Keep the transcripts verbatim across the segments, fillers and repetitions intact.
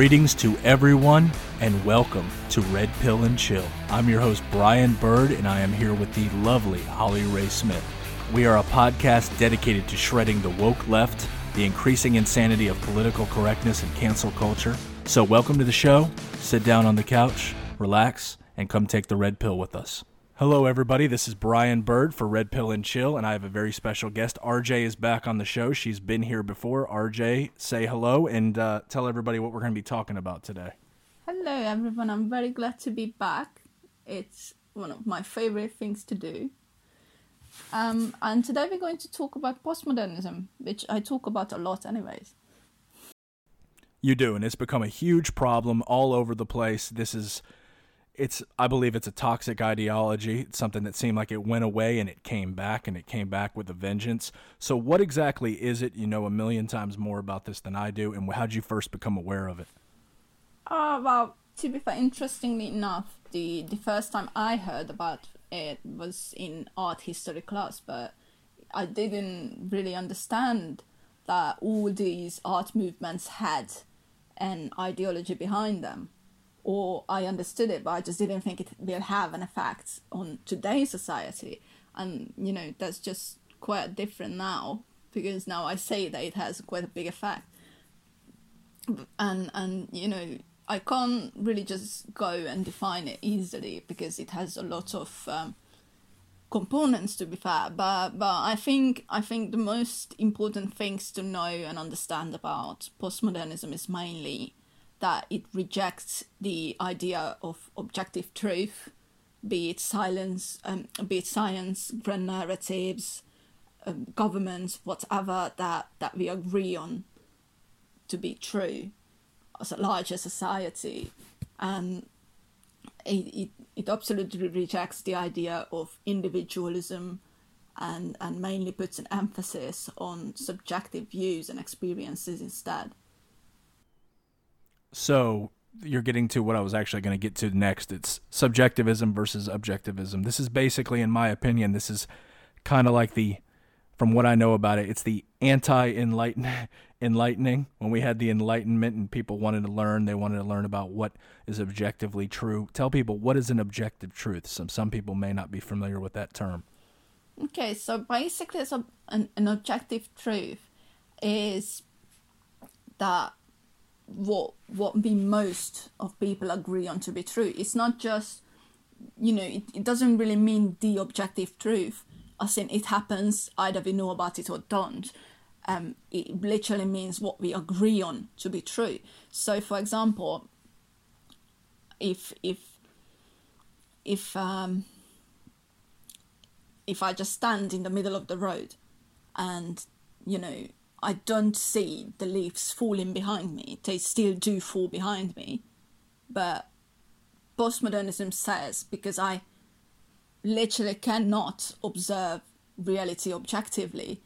Greetings to everyone, and welcome to Red Pill and Chill. I'm your host, Brian Bird, and I am here with the lovely Holly Ray Smith. We are a podcast dedicated to shredding the woke left, the increasing insanity of political correctness and cancel culture. So welcome to the show. Sit down on the couch, relax, and come take the red pill with us. Hello, everybody. This is Brian Bird for Red Pill and Chill, and I have a very special guest. R J is back on the show. She's been here before. R J, say hello and uh, tell everybody what we're going to be talking about today. Hello, everyone. I'm very glad to be back. It's one of my favorite things to do. Um, and today we're going to talk about postmodernism, which I talk about a lot anyways. You do, and it's become a huge problem all over the place. This is... It's, I believe it's a toxic ideology. It's something that seemed like it went away and it came back and it came back with a vengeance. So what exactly is it? You know a million times more about this than I do. And how did you first become aware of it? Uh, well, to be fair, interestingly enough, the, the first time I heard about it was in art history class, but I didn't really understand that all these art movements had an ideology behind them. Or I understood it, but I just didn't think it will have an effect on today's society. And, you know, that's just quite different now, because now I say that it has quite a big effect. And, and you know, I can't really just go and define it easily, because it has a lot of um, components, to be fair. But, but I think, I think the most important things to know and understand about postmodernism is mainly that it rejects the idea of objective truth, be it silence, um, be it science, grand narratives, um, governments, whatever that, that we agree on to be true as a larger society. And it, it, it absolutely rejects the idea of individualism and, and mainly puts an emphasis on subjective views and experiences instead. So you're getting to what I was actually going to get to next. It's subjectivism versus objectivism. This is basically, in my opinion, this is kind of like the, from what I know about it, it's the anti-enlighten, enlightening. When we had the Enlightenment and people wanted to learn, they wanted to learn about what is objectively true. Tell people, what is an objective truth? Some, some people may not be familiar with that term. Okay, so basically it's a, an, an objective truth is that what what the most of people agree on to be true. It's not just, you know, it, it doesn't really mean the objective truth, as in it happens, either we know about it or don't. Um, it literally means what we agree on to be true. So, for example, if if if um, if I just stand in the middle of the road and, you know, I don't see the leaves falling behind me. They still do fall behind me. But postmodernism says, because I literally cannot observe reality objectively,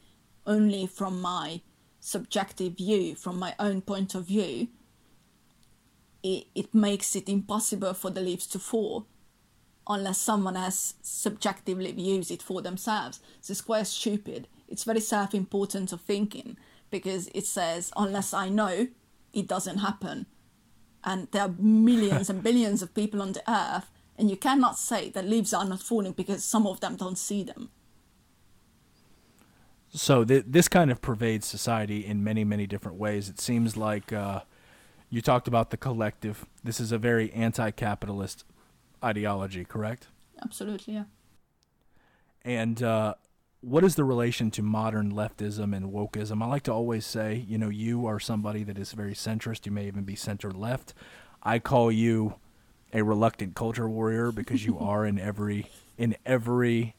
only from my subjective view, from my own point of view, it, it makes it impossible for the leaves to fall unless someone else subjectively views it for themselves. So it's quite stupid. It's very self-important of thinking, because it says, unless I know, it doesn't happen. And there are millions and billions of people on the earth, and you cannot say that leaves are not falling because some of them don't see them. So th- this kind of pervades society in many, many different ways. It seems like uh, you talked about the collective. This is a very anti-capitalist ideology, correct? Absolutely, yeah. And... Uh, What is the relation to modern leftism and wokeism? I like to always say, you know, you are somebody that is very centrist. You may even be center-left. I call you a reluctant culture warrior, because you are in every in every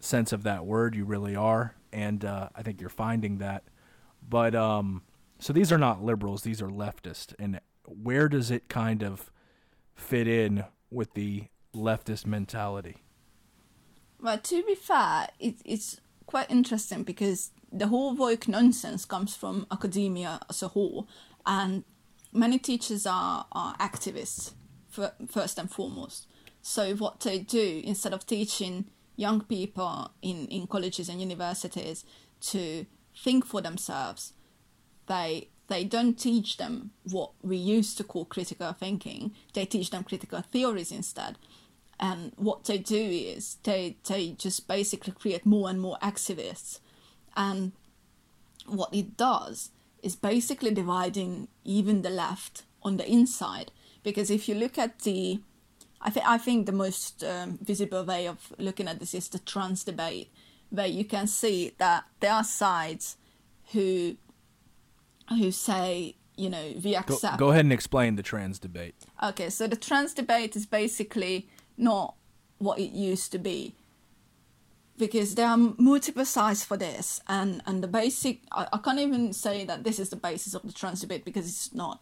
sense of that word. You really are, and uh, I think you're finding that. But um, so these are not liberals; these are leftists. And where does it kind of fit in with the leftist mentality? Well, to be fair, it, it's quite interesting, because the whole woke nonsense comes from academia as a whole, and many teachers are, are activists, for, first and foremost. So what they do, instead of teaching young people in, in colleges and universities to think for themselves, they They don't teach them what we used to call critical thinking. They teach them critical theories instead. And what they do is they, they just basically create more and more activists. And what it does is basically dividing even the left on the inside. Because if you look at the... I, th- I think the most um, visible way of looking at this is the trans debate, where you can see that there are sides who... who say, you know, we accept... Go, go ahead and explain the trans debate. Okay, so the trans debate is basically not what it used to be, because there are multiple sides for this, and, and the basic... I, I can't even say that this is the basis of the trans debate, because it's not...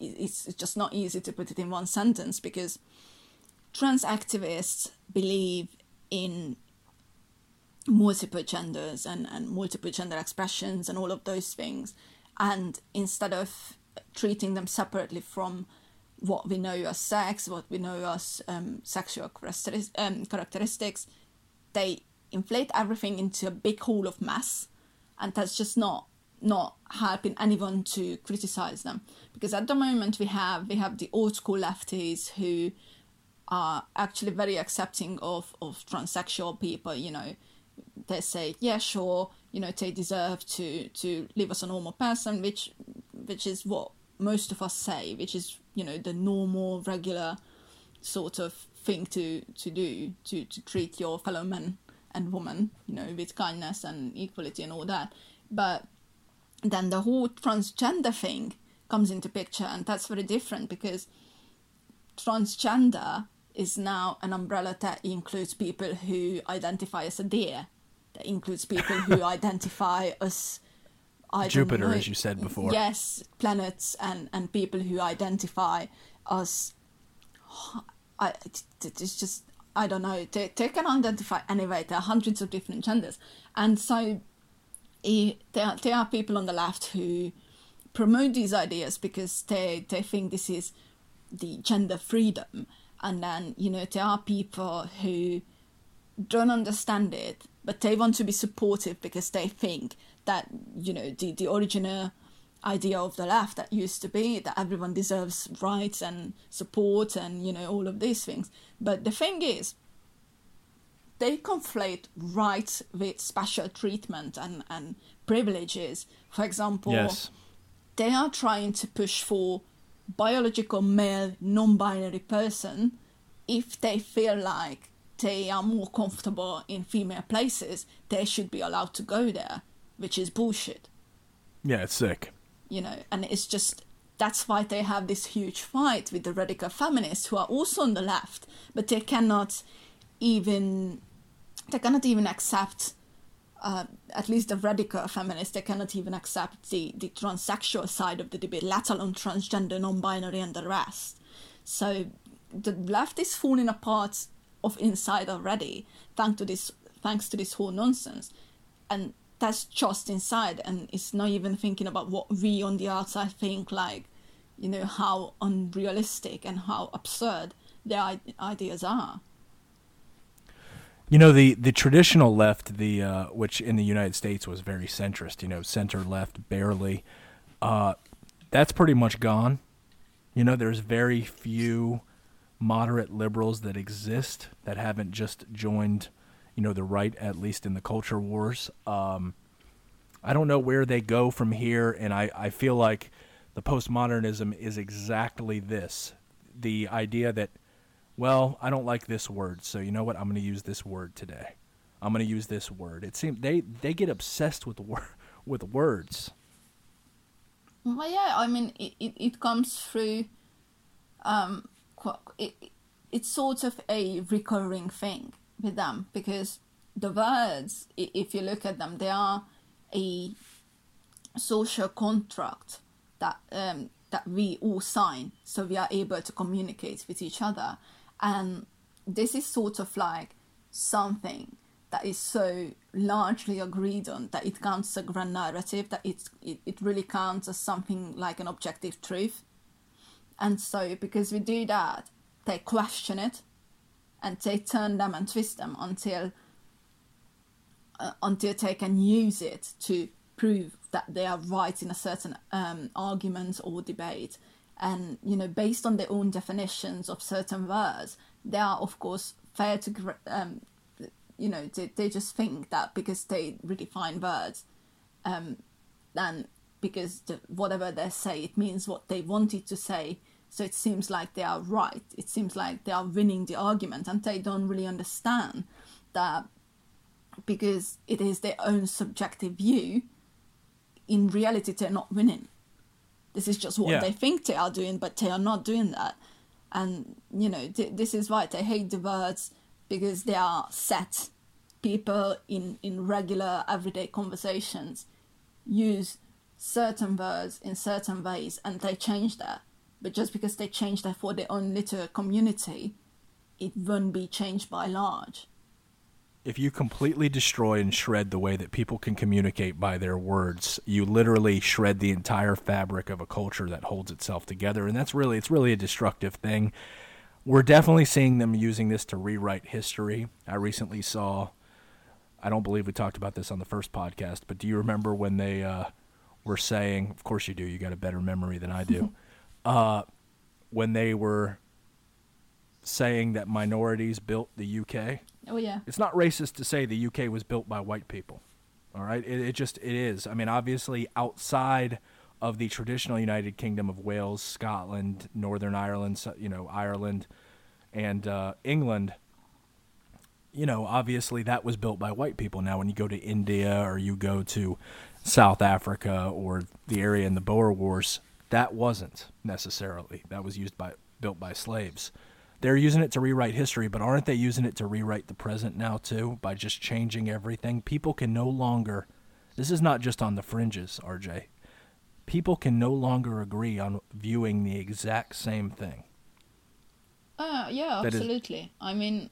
It's, it's just not easy to put it in one sentence, because trans activists believe in multiple genders and, and multiple gender expressions and all of those things. And instead of treating them separately from what we know as sex, what we know as um, sexual characteristics, they inflate everything into a big hole of mess. And that's just not not helping anyone to criticize them. Because at the moment we have we have the old school lefties who are actually very accepting of, of transsexual people, you know. They say, yeah, sure, you know, they deserve to, to live as a normal person, which which is what most of us say, which is, you know, the normal, regular sort of thing to, to do, to, to treat your fellow men and women, you know, with kindness and equality and all that. But then the whole transgender thing comes into picture, and that's very different, because transgender is now an umbrella that includes people who identify as a deer, that includes people who identify as... I Jupiter, know, as you said before. Yes, planets, and, and people who identify as... I, it's just, I don't know, they, they can identify anyway. There are hundreds of different genders. And so it, there, there are people on the left who promote these ideas because they, they think this is the gender freedom. And then, you know, there are people who don't understand it, but they want to be supportive because they think that, you know, the, the original idea of the left that used to be that everyone deserves rights and support and, you know, all of these things. But the thing is, they conflate rights with special treatment and, and privileges. For example, yes. They are trying to push for biological male non-binary person if they feel like they are more comfortable in female places. They should be allowed to go there, which is bullshit. Yeah, it's sick, you know. And it's just, that's why they have this huge fight with the radical feminists, who are also on the left, but they cannot even they cannot even accept Uh, at least the radical feminists, they cannot even accept the, the transsexual side of the debate, let alone transgender, non-binary and the rest. So the left is falling apart of inside already, thanks to this thanks to this whole nonsense. And that's just inside, and it's not even thinking about what we on the outside think, like, you know, how unrealistic and how absurd their ideas are. You know, the, the traditional left, the uh, which in the United States was very centrist, you know, center left barely, uh, that's pretty much gone. You know, there's very few moderate liberals that exist that haven't just joined, you know, the right, at least in the culture wars. Um, I don't know where they go from here, and I, I feel like the postmodernism is exactly this, the idea that, well, I don't like this word, so you know what? I'm going to use this word today. I'm going to use this word. It seems they, they get obsessed with wor- with words. Well, yeah, I mean, it, it, it comes through. Um, it, it's sort of a recurring thing with them, because the words, if you look at them, they are a social contract that um, that we all sign, so we are able to communicate with each other. And this is sort of like something that is so largely agreed on that it counts as a grand narrative, that it's, it, it really counts as something like an objective truth. And so because we do that, they question it, and they turn them and twist them until, uh, until they can use it to prove that they are right in a certain um, argument or debate. And, you know, based on their own definitions of certain words, they are, of course, fair to, um, you know, they, they just think that because they redefine words, um, and because the, whatever they say, it means what they wanted to say. So it seems like they are right. It seems like they are winning the argument, and they don't really understand that because it is their own subjective view, in reality, they're not winning. This is just what yeah. they think they are doing, but they are not doing that. And, you know, th- this is why they hate the words, because they are set. People in, in regular, everyday conversations use certain words in certain ways, and they change that. But just because they change that for their own little community, it won't be changed by large. If you completely destroy and shred the way that people can communicate by their words, you literally shred the entire fabric of a culture that holds itself together. And that's really, it's really a destructive thing. We're definitely seeing them using this to rewrite history. I recently saw, I don't believe we talked about this on the first podcast, but do you remember when they uh, were saying, of course you do, you got a better memory than I do, uh, when they were saying that minorities built the U K? Oh, yeah. It's not racist to say the U K was built by white people, all right? It, it just, it is. I mean, obviously, outside of the traditional United Kingdom of Wales, Scotland, Northern Ireland, you know, Ireland, and uh, England, you know, obviously that was built by white people. Now, when you go to India or you go to South Africa or the area in the Boer Wars, that wasn't necessarily. That was used by built by slaves. They're using it to rewrite history, but aren't they using it to rewrite the present now, too, by just changing everything? People can no longer... This is not just on the fringes, R J. People can no longer agree on viewing the exact same thing. Uh, yeah, that absolutely. Is, I mean,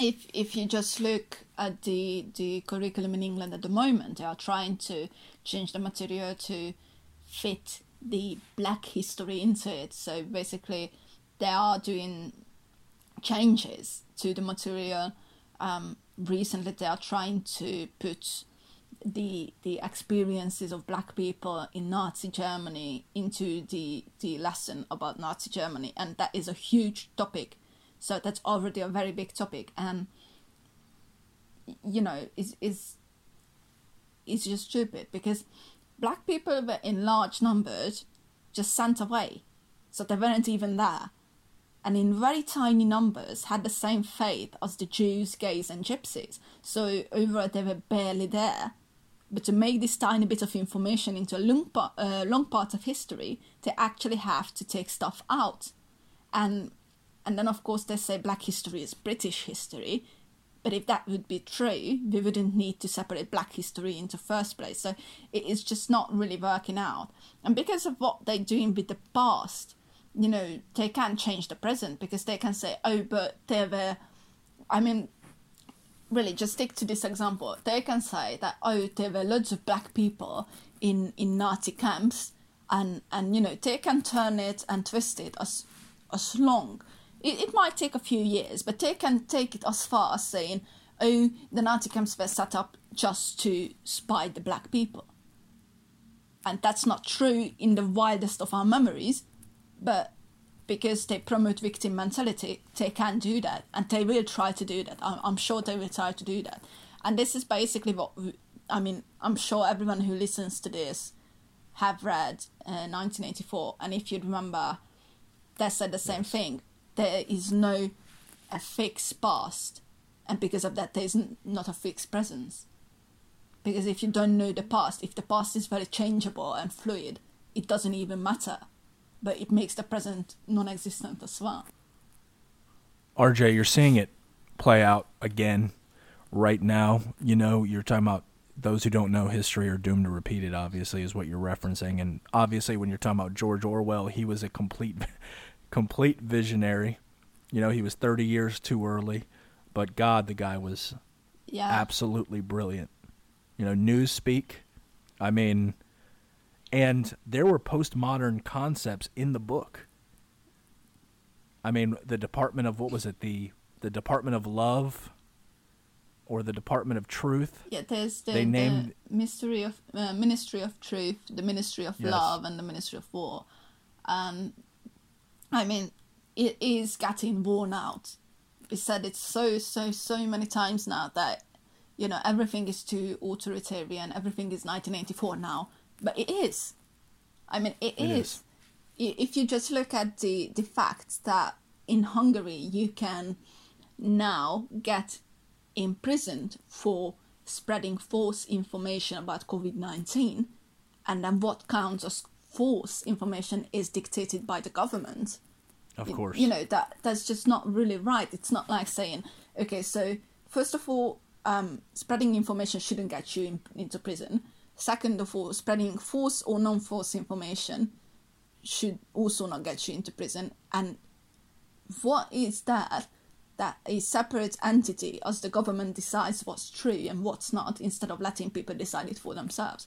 if if you just look at the, the curriculum in England at the moment, they are trying to change the material to fit the black history into it. So basically... they are doing changes to the material. Um, recently, they are trying to put the the experiences of black people in Nazi Germany into the, the lesson about Nazi Germany. And that is a huge topic. So that's already a very big topic. And, you know, it's, it's, it's just stupid because black people were in large numbers just sent away. So they weren't even there. And in very tiny numbers had the same faith as the Jews, gays and gypsies. So overall they were barely there. But to make this tiny bit of information into a long part, uh, long part of history, they actually have to take stuff out. And and then of course they say black history is British history. But if that would be true, we wouldn't need to separate black history into first place. So it is just not really working out. And because of what they're doing with the past, you know, they can't change the present because they can say, oh, but they were, I mean, really just stick to this example. They can say that, oh, there were loads of black people in, in Nazi camps and, and, you know, they can turn it and twist it as, as long. It, it might take a few years, but they can take it as far as saying, oh, the Nazi camps were set up just to spy the black people. And that's not true in the widest of our memories. But because they promote victim mentality, they can do that. And they will try to do that. I'm, I'm sure they will try to do that. And this is basically what, we, I mean, I'm sure everyone who listens to this have read uh, nineteen eighty-four. And if you remember, they said the same thing. There is no a fixed past. And because of that, there is not a fixed present. Because if you don't know the past, if the past is very changeable and fluid, it doesn't even matter. But it makes the present non-existent as well. R J, you're seeing it play out again right now. You know, you're talking about those who don't know history are doomed to repeat it, obviously, is what you're referencing. And obviously, when you're talking about George Orwell, he was a complete complete visionary. You know, he was thirty years too early. But God, the guy was yeah. absolutely brilliant. You know, Newspeak, I mean... And there were postmodern concepts in the book. I mean, the Department of, what was it? The the Department of Love or the Department of Truth. Yeah, there's the, they named... the Ministry of uh, Ministry of Truth, the Ministry of yes. Love, and the Ministry of War. And I mean, it is getting worn out. It said it so so so many times now that, you know, everything is too authoritarian. Everything is nineteen eighty-four now, but it is. I mean, it, it is. is. If you just look at the the fact that in Hungary you can now get imprisoned for spreading false information about COVID nineteen, and then what counts as false information is dictated by the government. Of course. You, you know, that that's just not really right. It's not like saying, okay, so first of all, um, spreading information shouldn't get you in, into prison. Second of all, spreading false or non-false information should also not get you into prison. And what is that? That a separate entity as the government decides what's true and what's not, instead of letting people decide it for themselves.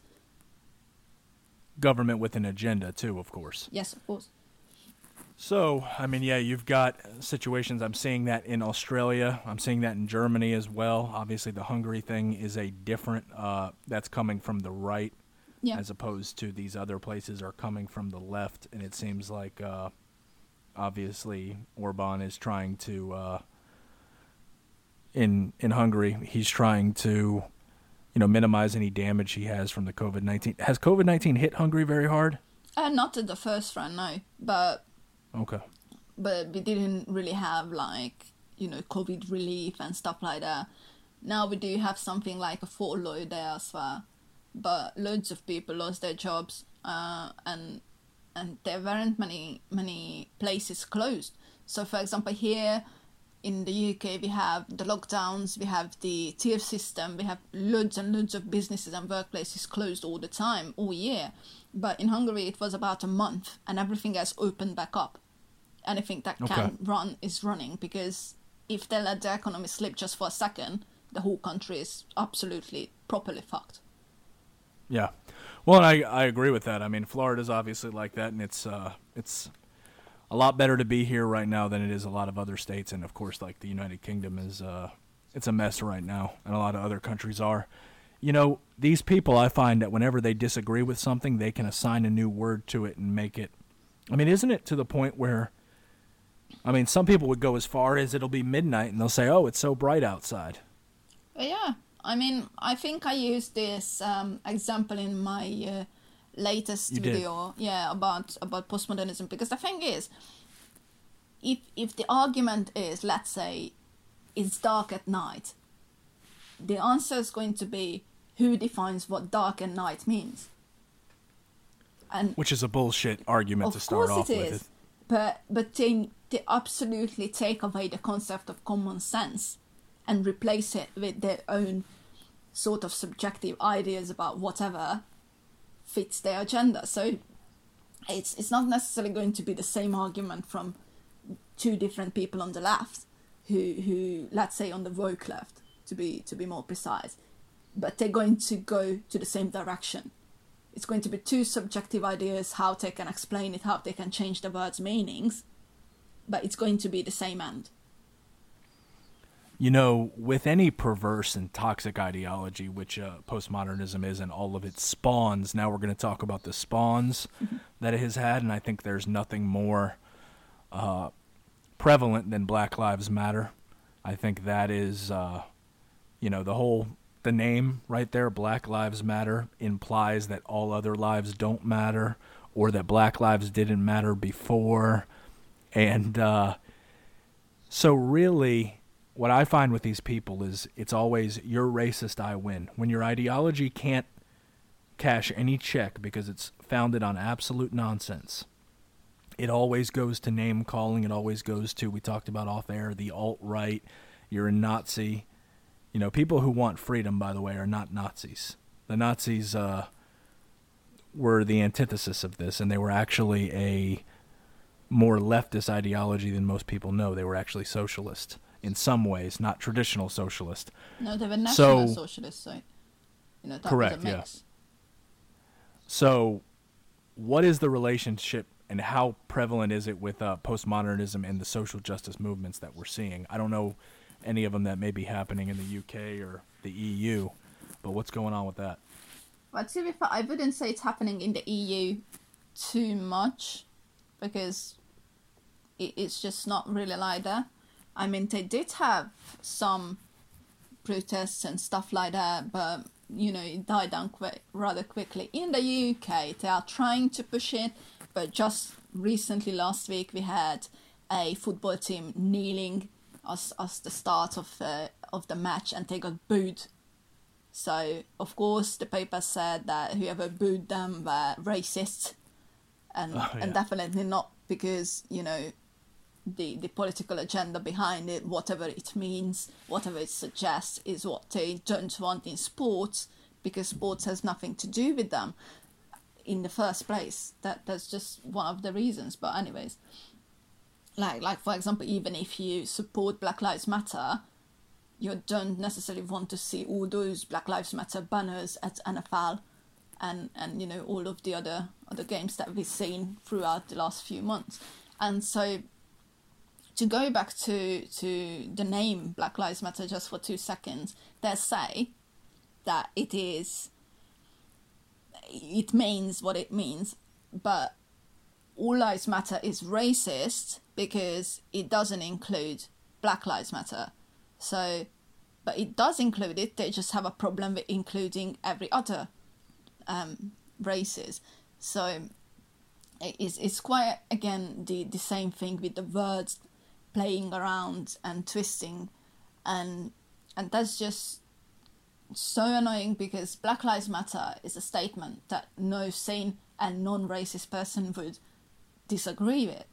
Government with an agenda too, of course. Yes, of course. So, I mean, yeah, you've got situations. I'm seeing that in Australia. I'm seeing that in Germany as well. Obviously, the Hungary thing is a different, uh, that's coming from the right, yeah. as opposed to these other places are coming from the left. And it seems like, uh, obviously, Orban is trying to... Uh, In in Hungary, he's trying to, you know, minimize any damage he has from the COVID nineteen. Has COVID nineteen hit Hungary very hard? Uh, not at the first round, no. But okay, but we didn't really have, like, you know, COVID relief and stuff like that. Now we do have something like a furlough there as well. But loads of people lost their jobs, uh, and and there weren't many many places closed. So, for example, here. In the U K, we have the lockdowns, we have the tier system, we have loads and loads of businesses and workplaces closed all the time, all year. But in Hungary, it was about a month, and everything has opened back up. Anything that can okay. run is running, because if they let the economy slip just for a second, the whole country is absolutely, properly fucked. Yeah. Well, I, I agree with that. I mean, Florida's obviously like that, and it's uh, it's... a lot better to be here right now than it is a lot of other states. And, of course, like the United Kingdom is uh, it's a mess right now, and a lot of other countries are. You know, these people, I find that whenever they disagree with something, they can assign a new word to it and make it. I mean, isn't it to the point where, I mean, some people would go as far as it'll be midnight and they'll say, oh, it's so bright outside. Yeah. I mean, I think I used this um, example in my... Uh, latest you video did. yeah about about postmodernism, because the thing is, if if the argument is, let's say, it's dark at night, the answer is going to be, who defines what dark and night means? And which is a bullshit argument to start off with. Of course it is, but but they, they absolutely take away the concept of common sense and replace it with their own sort of subjective ideas about whatever fits their agenda. So it's it's not necessarily going to be the same argument from two different people on the left, who who let's say on the woke left, to be to be more precise, but they're going to go to the same direction. It's going to be two subjective ideas, how they can explain it, how they can change the words' meanings, but it's going to be the same end. You know, with any perverse and toxic ideology, which uh, postmodernism is, and all of its spawns, now we're going to talk about the spawns mm-hmm. that it has had, and I think there's nothing more uh, prevalent than Black Lives Matter. I think that is, uh, you know, the whole, the name right there, Black Lives Matter, implies that all other lives don't matter, or that Black lives didn't matter before. And uh, so really... what I find with these people is it's always, you're racist, I win. When your ideology can't cash any check because it's founded on absolute nonsense, it always goes to name calling. It always goes to, we talked about off air, the alt-right. You're a Nazi. You know, people who want freedom, by the way, are not Nazis. The Nazis uh, were the antithesis of this, and they were actually a more leftist ideology than most people know. They were actually socialist. In some ways, not traditional socialist. No, they were national so, socialists, so you know that correct, was a mix. Yeah. So, what is the relationship, and how prevalent is it with uh, postmodernism and the social justice movements that we're seeing? I don't know any of them that may be happening in the U K or the E U. But what's going on with that? Well, to be fair, I wouldn't say it's happening in the E U too much, because it, it's just not really like that. I mean, they did have some protests and stuff like that, but, you know, it died down qu- rather quickly. In the U K, they are trying to push it, but just recently, last week, we had a football team kneeling as, as the start of uh, of the match, and they got booed. So, of course, the paper said that whoever booed them were racist, and oh, yeah. and definitely not because, you know, the, the political agenda behind it, whatever it means, whatever it suggests, is what they don't want in sports, because sports has nothing to do with them in the first place. That that's just one of the reasons. But anyways, like like for example, even if you support Black Lives Matter, you don't necessarily want to see all those Black Lives Matter banners at N F L and, and you know, all of the other other games that we've seen throughout the last few months. And so, to go back to, to the name Black Lives Matter just for two seconds, they say that it is, it means what it means, but all lives matter is racist because it doesn't include Black Lives Matter. So, but it does include it, they just have a problem with including every other um, races. So it's, it's quite, again, the, the same thing with the words playing around and twisting, and and that's just so annoying, because Black Lives Matter is a statement that no sane and non-racist person would disagree with.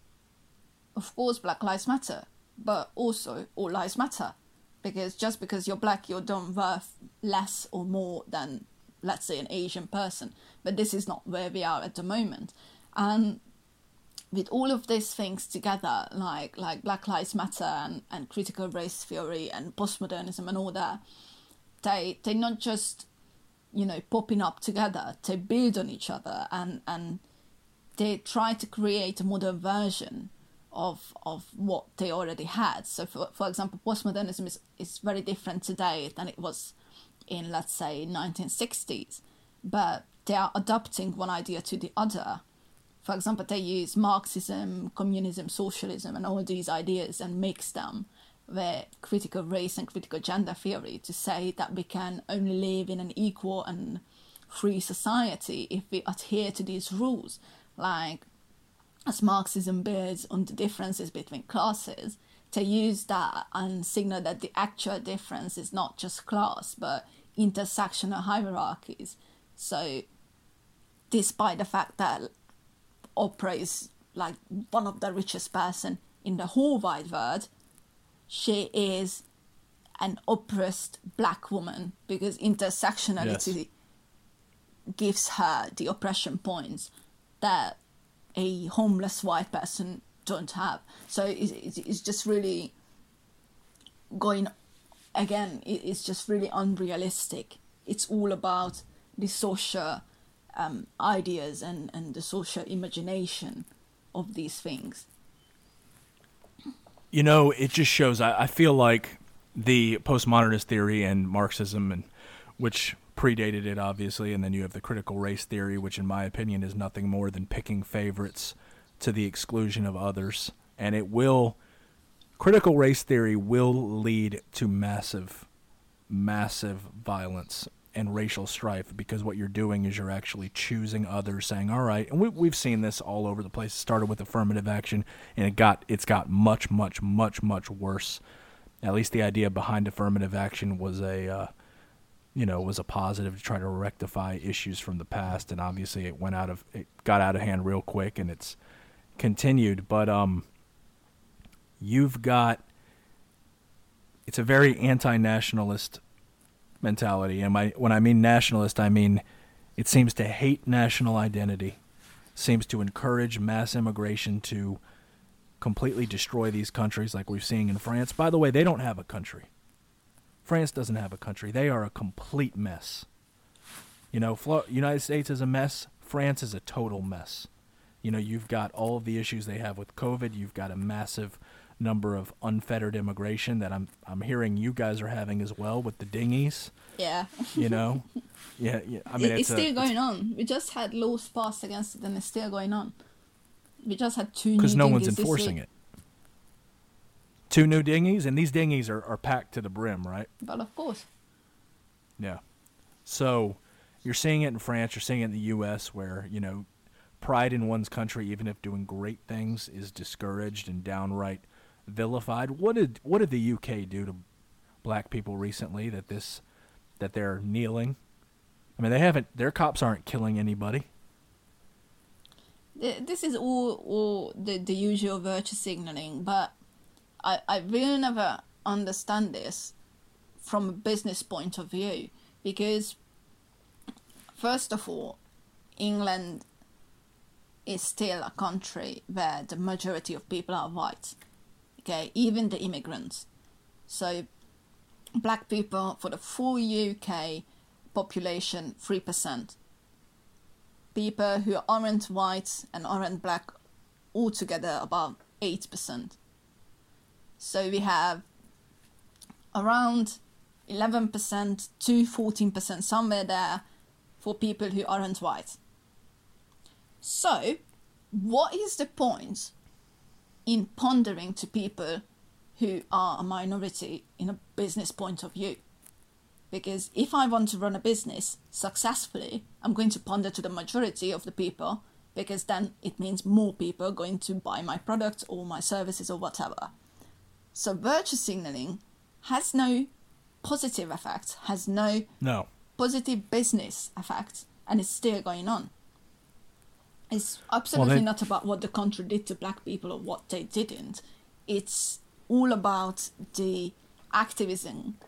Of course, Black Lives Matter, but also all lives matter, because just because you're black, you're done worth less or more than, let's say, an Asian person. But this is not where we are at the moment. And with all of these things together, like like Black Lives Matter and, and critical race theory and postmodernism and all that, they they're not just, you know, popping up together. They build on each other, and, and they try to create a modern version of of what they already had. So for for example, postmodernism is, is very different today than it was in, let's say, nineteen sixties. But they are adopting one idea to the other. For example, they use Marxism, communism, socialism, and all these ideas and mix them with critical race and critical gender theory to say that we can only live in an equal and free society if we adhere to these rules. Like, as Marxism builds on the differences between classes, they use that and signal that the actual difference is not just class, but intersectional hierarchies. So, despite the fact that Oprah is like one of the richest person in the whole wide world, she is an oppressed black woman, because intersectionality yes. gives her the oppression points that a homeless white person don't have. So it's, it's just really going, again, it's just really unrealistic. It's all about the social Um, ideas and, and the social imagination of these things. You know, it just shows, I, I feel like the postmodernist theory and Marxism, and which predated it, obviously, and then you have the critical race theory, which in my opinion is nothing more than picking favorites to the exclusion of others. And it will, critical race theory will lead to massive, massive violence and racial strife, because what you're doing is you're actually choosing others, saying, all right, and we, we've seen this all over the place. It started with affirmative action, and it got it's got much, much, much, much worse. At least the idea behind affirmative action was a, uh, you know, was a positive to try to rectify issues from the past, and obviously it went out of, it got out of hand real quick, and it's continued. But um, you've got, it's a very anti-nationalist mentality, and my, when I mean nationalist, I mean it seems to hate national identity, seems to encourage mass immigration to completely destroy these countries, like we're seeing in France. By the way, they don't have a country. France doesn't have a country. They are a complete mess. You know, Flo- United States is a mess. France is a total mess. You know, you've got all of the issues they have with COVID. You've got a massive number of unfettered immigration that I'm I'm hearing you guys are having as well with the dinghies. Yeah. You know? Yeah, yeah. I mean, it, it's, it's still a, going it's, on. We just had laws passed against it, and it's still going on. We just had two new dinghies. Because no one's enforcing it. Two new dinghies, and these dinghies are, are packed to the brim, right? But of course. Yeah. So you're seeing it in France, you're seeing it in the U S where, you know, pride in one's country, even if doing great things, is discouraged and downright vilified. What did what did the U K do to black people recently that this that they're kneeling? I mean, they haven't. Their cops aren't killing anybody. This is all, all the, the usual virtue signaling, but I, I really never understand this from a business point of view, because first of all, England is still a country where the majority of people are white. Okay, even the immigrants. So black people for the full U K population, three percent. People who aren't white and aren't black altogether about eight percent. So we have around eleven percent to fourteen percent, somewhere there, for people who aren't white. So what is the point in pondering to people who are a minority in a business point of view? Because if I want to run a business successfully, I'm going to ponder to the majority of the people, because then it means more people are going to buy my products or my services or whatever. So virtue signaling has no positive effect, has no, no. positive business effect, and it's still going on. It's absolutely well, they... not about what the country did to black people or what they didn't. It's all about the activism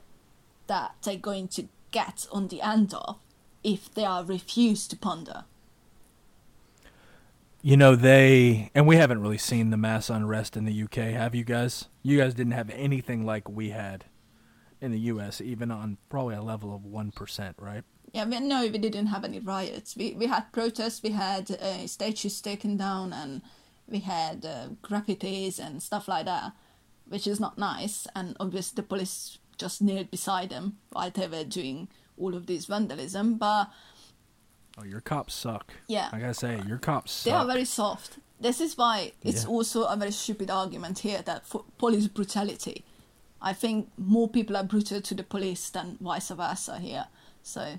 that they're going to get on the end of if they are refused to ponder. You know, they... And we haven't really seen the mass unrest in the U K, have you guys? You guys didn't have anything like we had in the U S, even on probably a level of one percent, right? Yeah, we, no, we didn't have any riots. We we had protests, we had uh, statues taken down, and we had uh, graffitis and stuff like that, which is not nice. And obviously the police just kneeled beside them while they were doing all of this vandalism. But oh, your cops suck. Yeah, I gotta say, your cops suck. They are very soft. This is why it's yeah. also a very stupid argument here that for police brutality. I think more people are brutal to the police than vice versa here. So,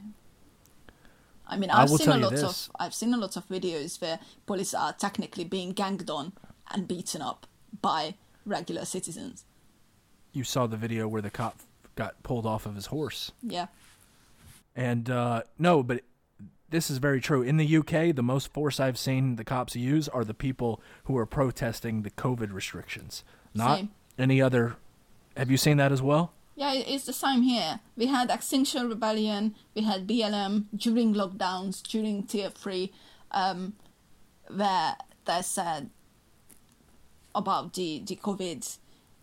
I mean, I've I seen a lot of I've seen a lot of videos where police are technically being ganged on and beaten up by regular citizens. You saw the video where the cop got pulled off of his horse. Yeah. And uh, no, but this is very true. In the U K, the most force I've seen the cops use are the people who are protesting the COVID restrictions, not Same. any other. Have you seen that as well? Yeah, it's the same here. We had Extinction Rebellion, we had B L M during lockdowns, during Tier three, um, where they said about the, the COVID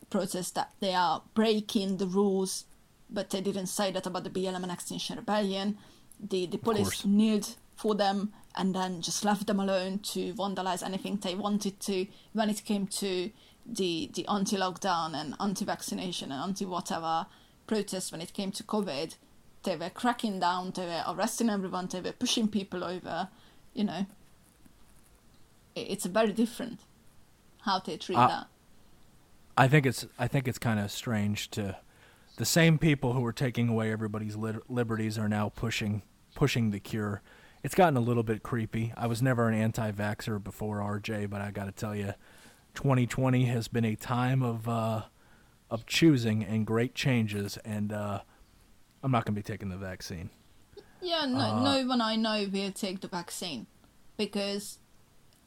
protests that they are breaking the rules, but they didn't say that about the B L M and Extinction Rebellion. The, the police kneeled for them and then just left them alone to vandalize anything they wanted to. When it came to the the anti-lockdown and anti-vaccination and anti-whatever protests, when it came to COVID, they were cracking down, they were arresting everyone, they were pushing people over, you know. It's very different how they treat uh, that. I think it's I think it's kind of strange to... The same people who were taking away everybody's li- liberties are now pushing pushing the cure. It's gotten a little bit creepy. I was never an anti-vaxxer before R J, but I got to tell you, twenty twenty has been a time of uh, of choosing and great changes, and uh, I'm not going to be taking the vaccine. Yeah, no, uh, no one I know will take the vaccine, because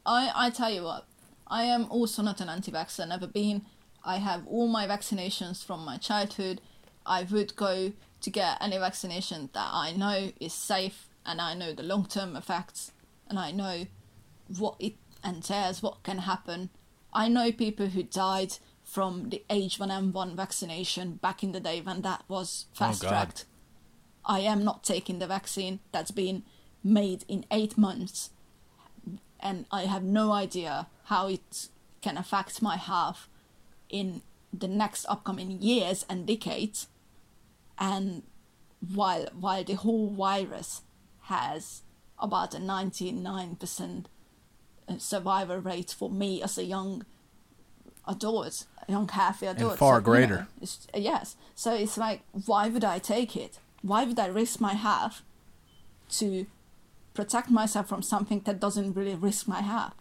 I I tell you what, I am also not an anti-vaxxer, never been. I have all my vaccinations from my childhood. I would go to get any vaccination that I know is safe, and I know the long-term effects, and I know what it entails, what can happen. I know people who died from the H one N one vaccination back in the day when that was fast-tracked. Oh, I am not taking the vaccine that's been made in eight months, and I have no idea how it can affect my health in the next upcoming years and decades. And while while the whole virus has about a ninety-nine percent survival rate for me as a young adult, young healthy adult, and far so, greater. You know, it's, yes, so it's like, why would I take it? Why would I risk my health to protect myself from something that doesn't really risk my health?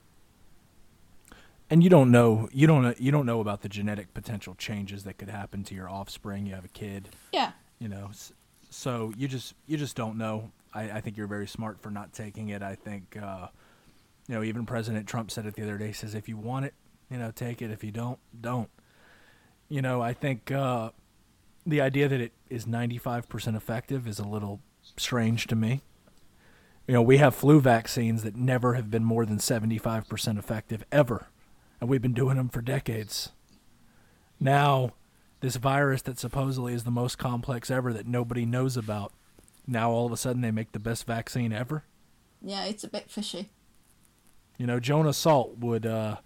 And you don't know, you don't, you don't know about the genetic potential changes that could happen to your offspring. You have a kid. Yeah. You know, so you just, you just don't know. I, I think you're very smart for not taking it. I think, uh, you know, even President Trump said it the other day. He says, if you want it, you know, take it. If you don't, don't. You know, I think uh, the idea that it is ninety-five percent effective is a little strange to me. You know, we have flu vaccines that never have been more than seventy-five percent effective ever. And we've been doing them for decades. Now, this virus that supposedly is the most complex ever that nobody knows about, now all of a sudden they make the best vaccine ever? Yeah, it's a bit fishy. You know, Jonah Salt would, uh,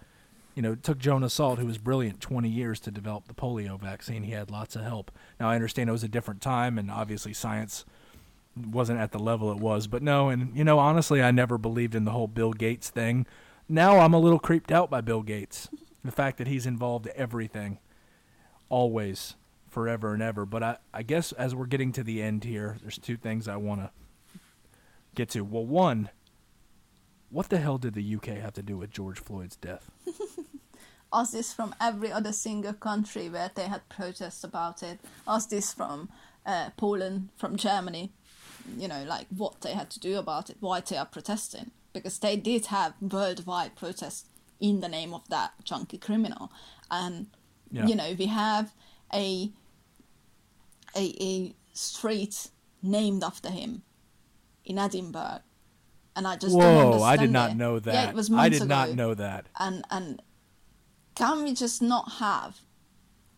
you know, it took Jonah Salt, who was brilliant, twenty years to develop the polio vaccine. He had lots of help. Now, I understand it was a different time, and obviously science wasn't at the level it was. But no, and, you know, honestly, I never believed in the whole Bill Gates thing. Now I'm a little creeped out by Bill Gates, the fact that he's involved in everything, always, forever and ever. But I, I guess as we're getting to the end here, there's two things I want to get to. Well, one, what the hell did the U K have to do with George Floyd's death? Ask this from every other single country where they had protests about it. Ask this from uh, Poland, from Germany, you know, like what they had to do about it, why they are protesting. Because they did have worldwide protests in the name of that junkie criminal. And, yeah. you know, we have a, a a street named after him in Edinburgh. And I just Whoa, don't understand Whoa, I did not it. know that. Yeah, it was months I did ago. not know that. And, and can we just not have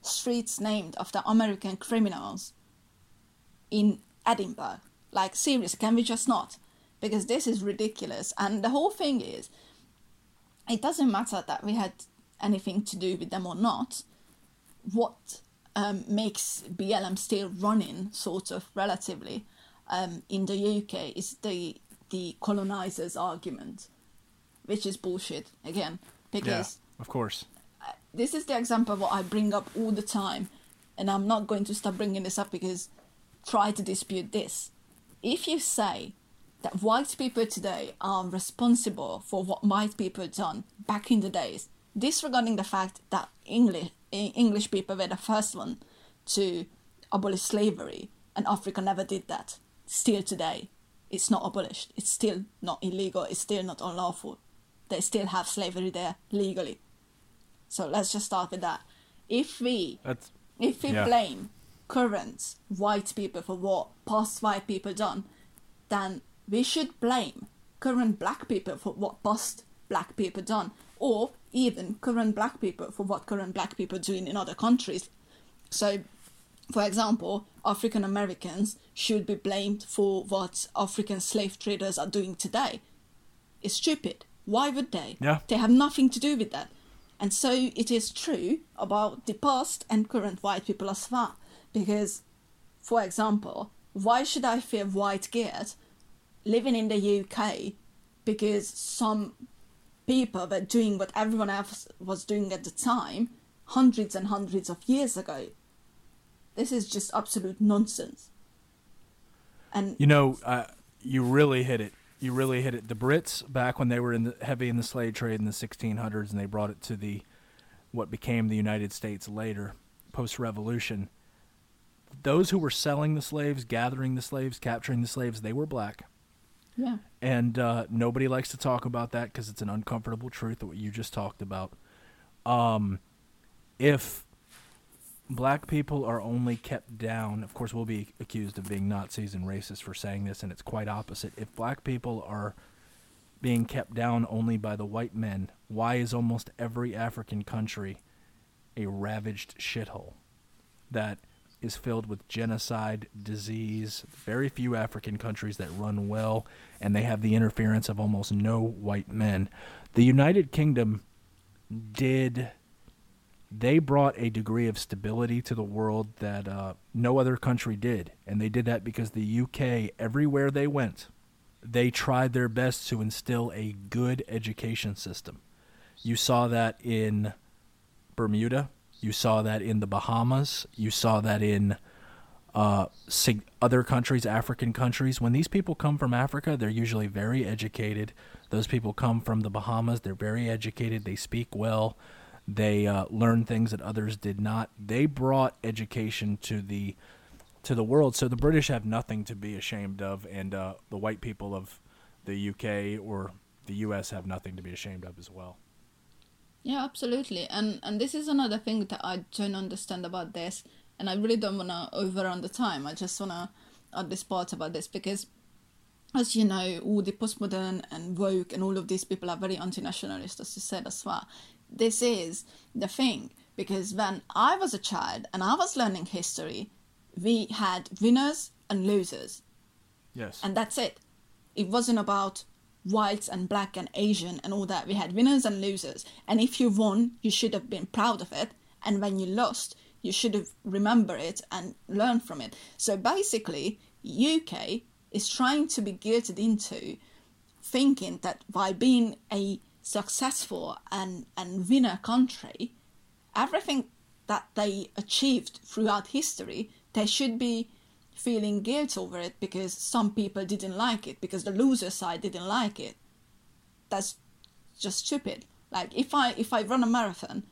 streets named after American criminals in Edinburgh? Like, seriously, can we just not? Because this is ridiculous. And the whole thing is, it doesn't matter that we had anything to do with them or not. What um, makes B L M still running, sort of, relatively, um, in the U K is the the colonizers' argument, which is bullshit, again. Because yeah, of course. This is the example of what I bring up all the time, and I'm not going to stop bringing this up because try to dispute this. If you say that white people today are responsible for what white people done back in the days, disregarding the fact that English English people were the first one to abolish slavery, and Africa never did that. Still today, it's not abolished. It's still not illegal. It's still not unlawful. They still have slavery there legally. So let's just start with that. If we, That's, if we yeah. blame current white people for what past white people done, then we should blame current black people for what past black people done, or even current black people for what current black people doing in other countries. So, for example, African Americans should be blamed for what African slave traders are doing today. It's stupid. Why would they? Yeah. They have nothing to do with that. And so it is true about the past and current white people as well. Because, for example, why should I feel white guilt living in the U K because some people were doing what everyone else was doing at the time hundreds and hundreds of years ago? This is just absolute nonsense. And you know, uh, you really hit it. You really hit it. The Brits, back when they were in the, heavy in the slave trade in the sixteen hundreds, and they brought it to the what became the United States later, post-revolution. Those who were selling the slaves, gathering the slaves, capturing the slaves, they were black. Yeah. And uh, nobody likes to talk about that because it's an uncomfortable truth, what you just talked about. Um, if black people are only kept down, of course we'll be accused of being Nazis and racist for saying this, and it's quite opposite. If black people are being kept down only by the white men, why is almost every African country a ravaged shithole that is filled with genocide, disease, very few African countries that run well, and they have the interference of almost no white men? The United Kingdom did they brought a degree of stability to the world that uh, no other country did. And they did that because the U K, everywhere they went, they tried their best to instill a good education system. You saw that in Bermuda. You saw that in the Bahamas. You saw that in uh, other countries, African countries. When these people come from Africa, they're usually very educated. Those people come from the Bahamas. They're very educated. They speak well. They uh, learn things that others did not. They brought education to the to the world. So the British have nothing to be ashamed of, and uh, the white people of the U K or the U S have nothing to be ashamed of as well. Yeah, absolutely. And and this is another thing that I don't understand about this, and I really don't want to overrun the time. I just want to add this part about this because, as you know, all the postmodern and woke and all of these people are very anti-nationalist, as you said as well. This is the thing, because when I was a child and I was learning history, we had winners and losers. Yes. And that's it. It wasn't about whites and black and Asian and all that. We had winners and losers. And if you won, you should have been proud of it. And when you lost, you should have remembered it and learned from it. So basically, U K is trying to be guilted into thinking that by being a successful and, and winner country, everything that they achieved throughout history, they should be feeling guilt over it because some people didn't like it, because the loser side didn't like it. That's just stupid. Like if I if I run a marathon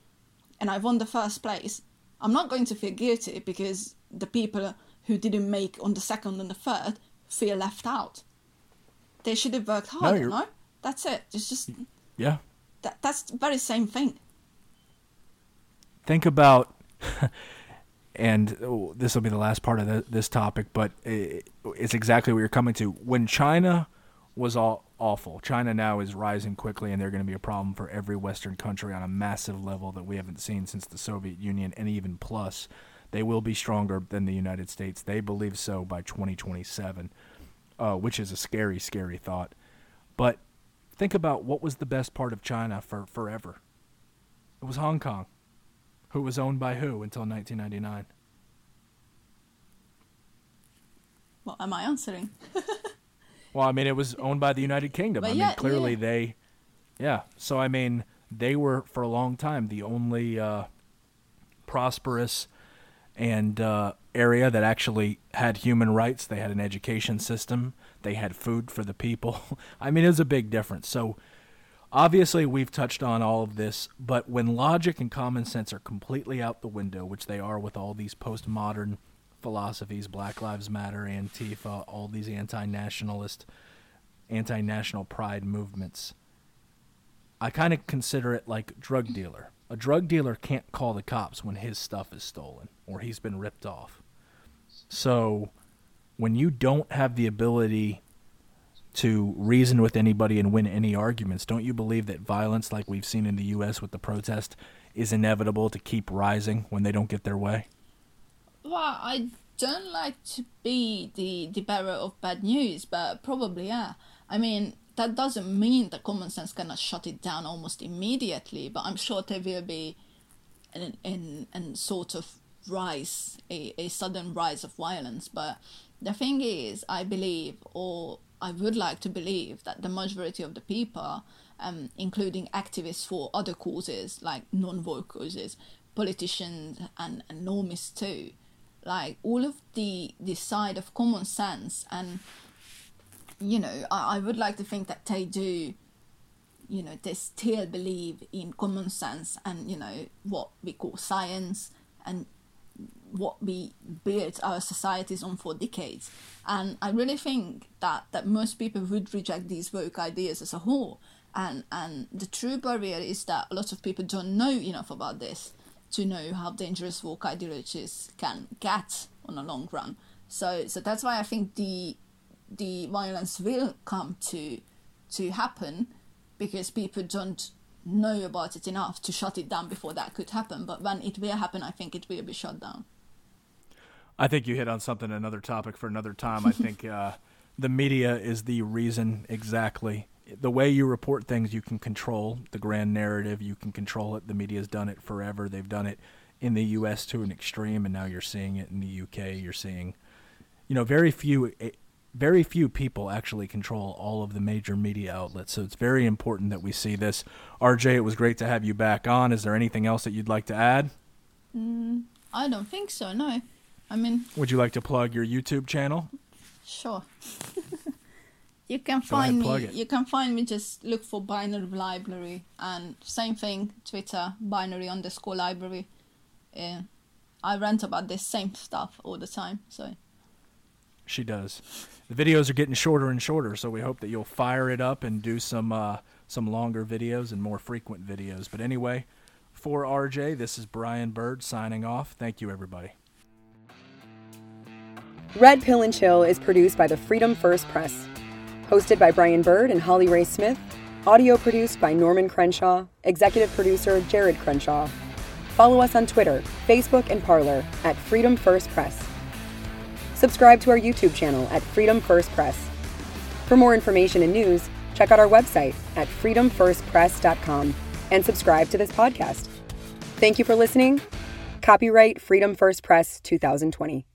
and I won the first place, I'm not going to feel guilty because the people who didn't make on the second and the third feel left out. They should have worked harder, no? no? That's it. It's just... Yeah. That, that's the very same thing. Think about... And oh, this will be the last part of the, this topic, but it, it's exactly what you're coming to. When China was all awful, China now is rising quickly, and they're going to be a problem for every Western country on a massive level that we haven't seen since the Soviet Union, and even plus. They will be stronger than the United States. They believe so by twenty twenty-seven, uh, which is a scary, scary thought. But think about what was the best part of China for forever. It was Hong Kong. Who was owned by who until nineteen ninety-nine? Well, am I answering? Well, I mean, it was owned by the United Kingdom. But I yeah, mean, clearly yeah. they... Yeah. So, I mean, they were, for a long time, the only uh, prosperous and uh, area that actually had human rights. They had an education system. They had food for the people. I mean, it was a big difference. So... Obviously, we've touched on all of this, but when logic and common sense are completely out the window, which they are with all these postmodern philosophies, Black Lives Matter, Antifa, all these anti-nationalist, anti-national pride movements, I kind of consider it like drug dealer. A drug dealer can't call the cops when his stuff is stolen or he's been ripped off. So when you don't have the ability to reason with anybody and win any arguments, don't you believe that violence, like we've seen in the U S with the protest, is inevitable to keep rising when they don't get their way? Well, I don't like to be the, the bearer of bad news, but probably, yeah. I mean, that doesn't mean that common sense cannot shut it down almost immediately, but I'm sure there will be an, an, an sort of rise, a, a sudden rise of violence. But the thing is, I believe, or... I would like to believe that the majority of the people, um, including activists for other causes, like non-woke causes, politicians and, and normies too, like all of the, the side of common sense. And, you know, I, I would like to think that they do, you know, they still believe in common sense and, you know, what we call science and what we built our societies on for decades. And I really think that, that most people would reject these woke ideas as a whole. And and the true barrier is that a lot of people don't know enough about this to know how dangerous woke ideologies can get on a long run. So so that's why I think the the violence will come to to happen, because people don't know about it enough to shut it down before that could happen. But when it will happen, I think it will be shut down. I think you hit on something, another topic for another time. I think uh, the media is the reason exactly the way you report things, you can control the grand narrative. You can control it. The media's done it forever. They've done it in the U S to an extreme, and now you're seeing it in the U K. You're seeing, you know, very few, very few people actually control all of the major media outlets. So it's very important that we see this. R J, it was great to have you back on. Is there anything else that you'd like to add? Mm, I don't think so. No, I mean, would you like to plug your YouTube channel? Sure. You can find me. You can find me. Just look for Binary Library, and same thing. Twitter, binary underscore library. Yeah, I rant about this same stuff all the time. So she does. The videos are getting shorter and shorter, so we hope that you'll fire it up and do some uh, some longer videos and more frequent videos. But anyway, for R J, this is Brian Bird signing off. Thank you, everybody. Red Pill and Chill is produced by the Freedom First Press. Hosted by Brian Bird and Holly Ray Smith. Audio produced by Norman Crenshaw. Executive producer Jared Crenshaw. Follow us on Twitter, Facebook, and Parler at Freedom First Press. Subscribe to our YouTube channel at Freedom First Press. For more information and news, check out our website at freedom first press dot com and subscribe to this podcast. Thank you for listening. Copyright Freedom First Press twenty twenty.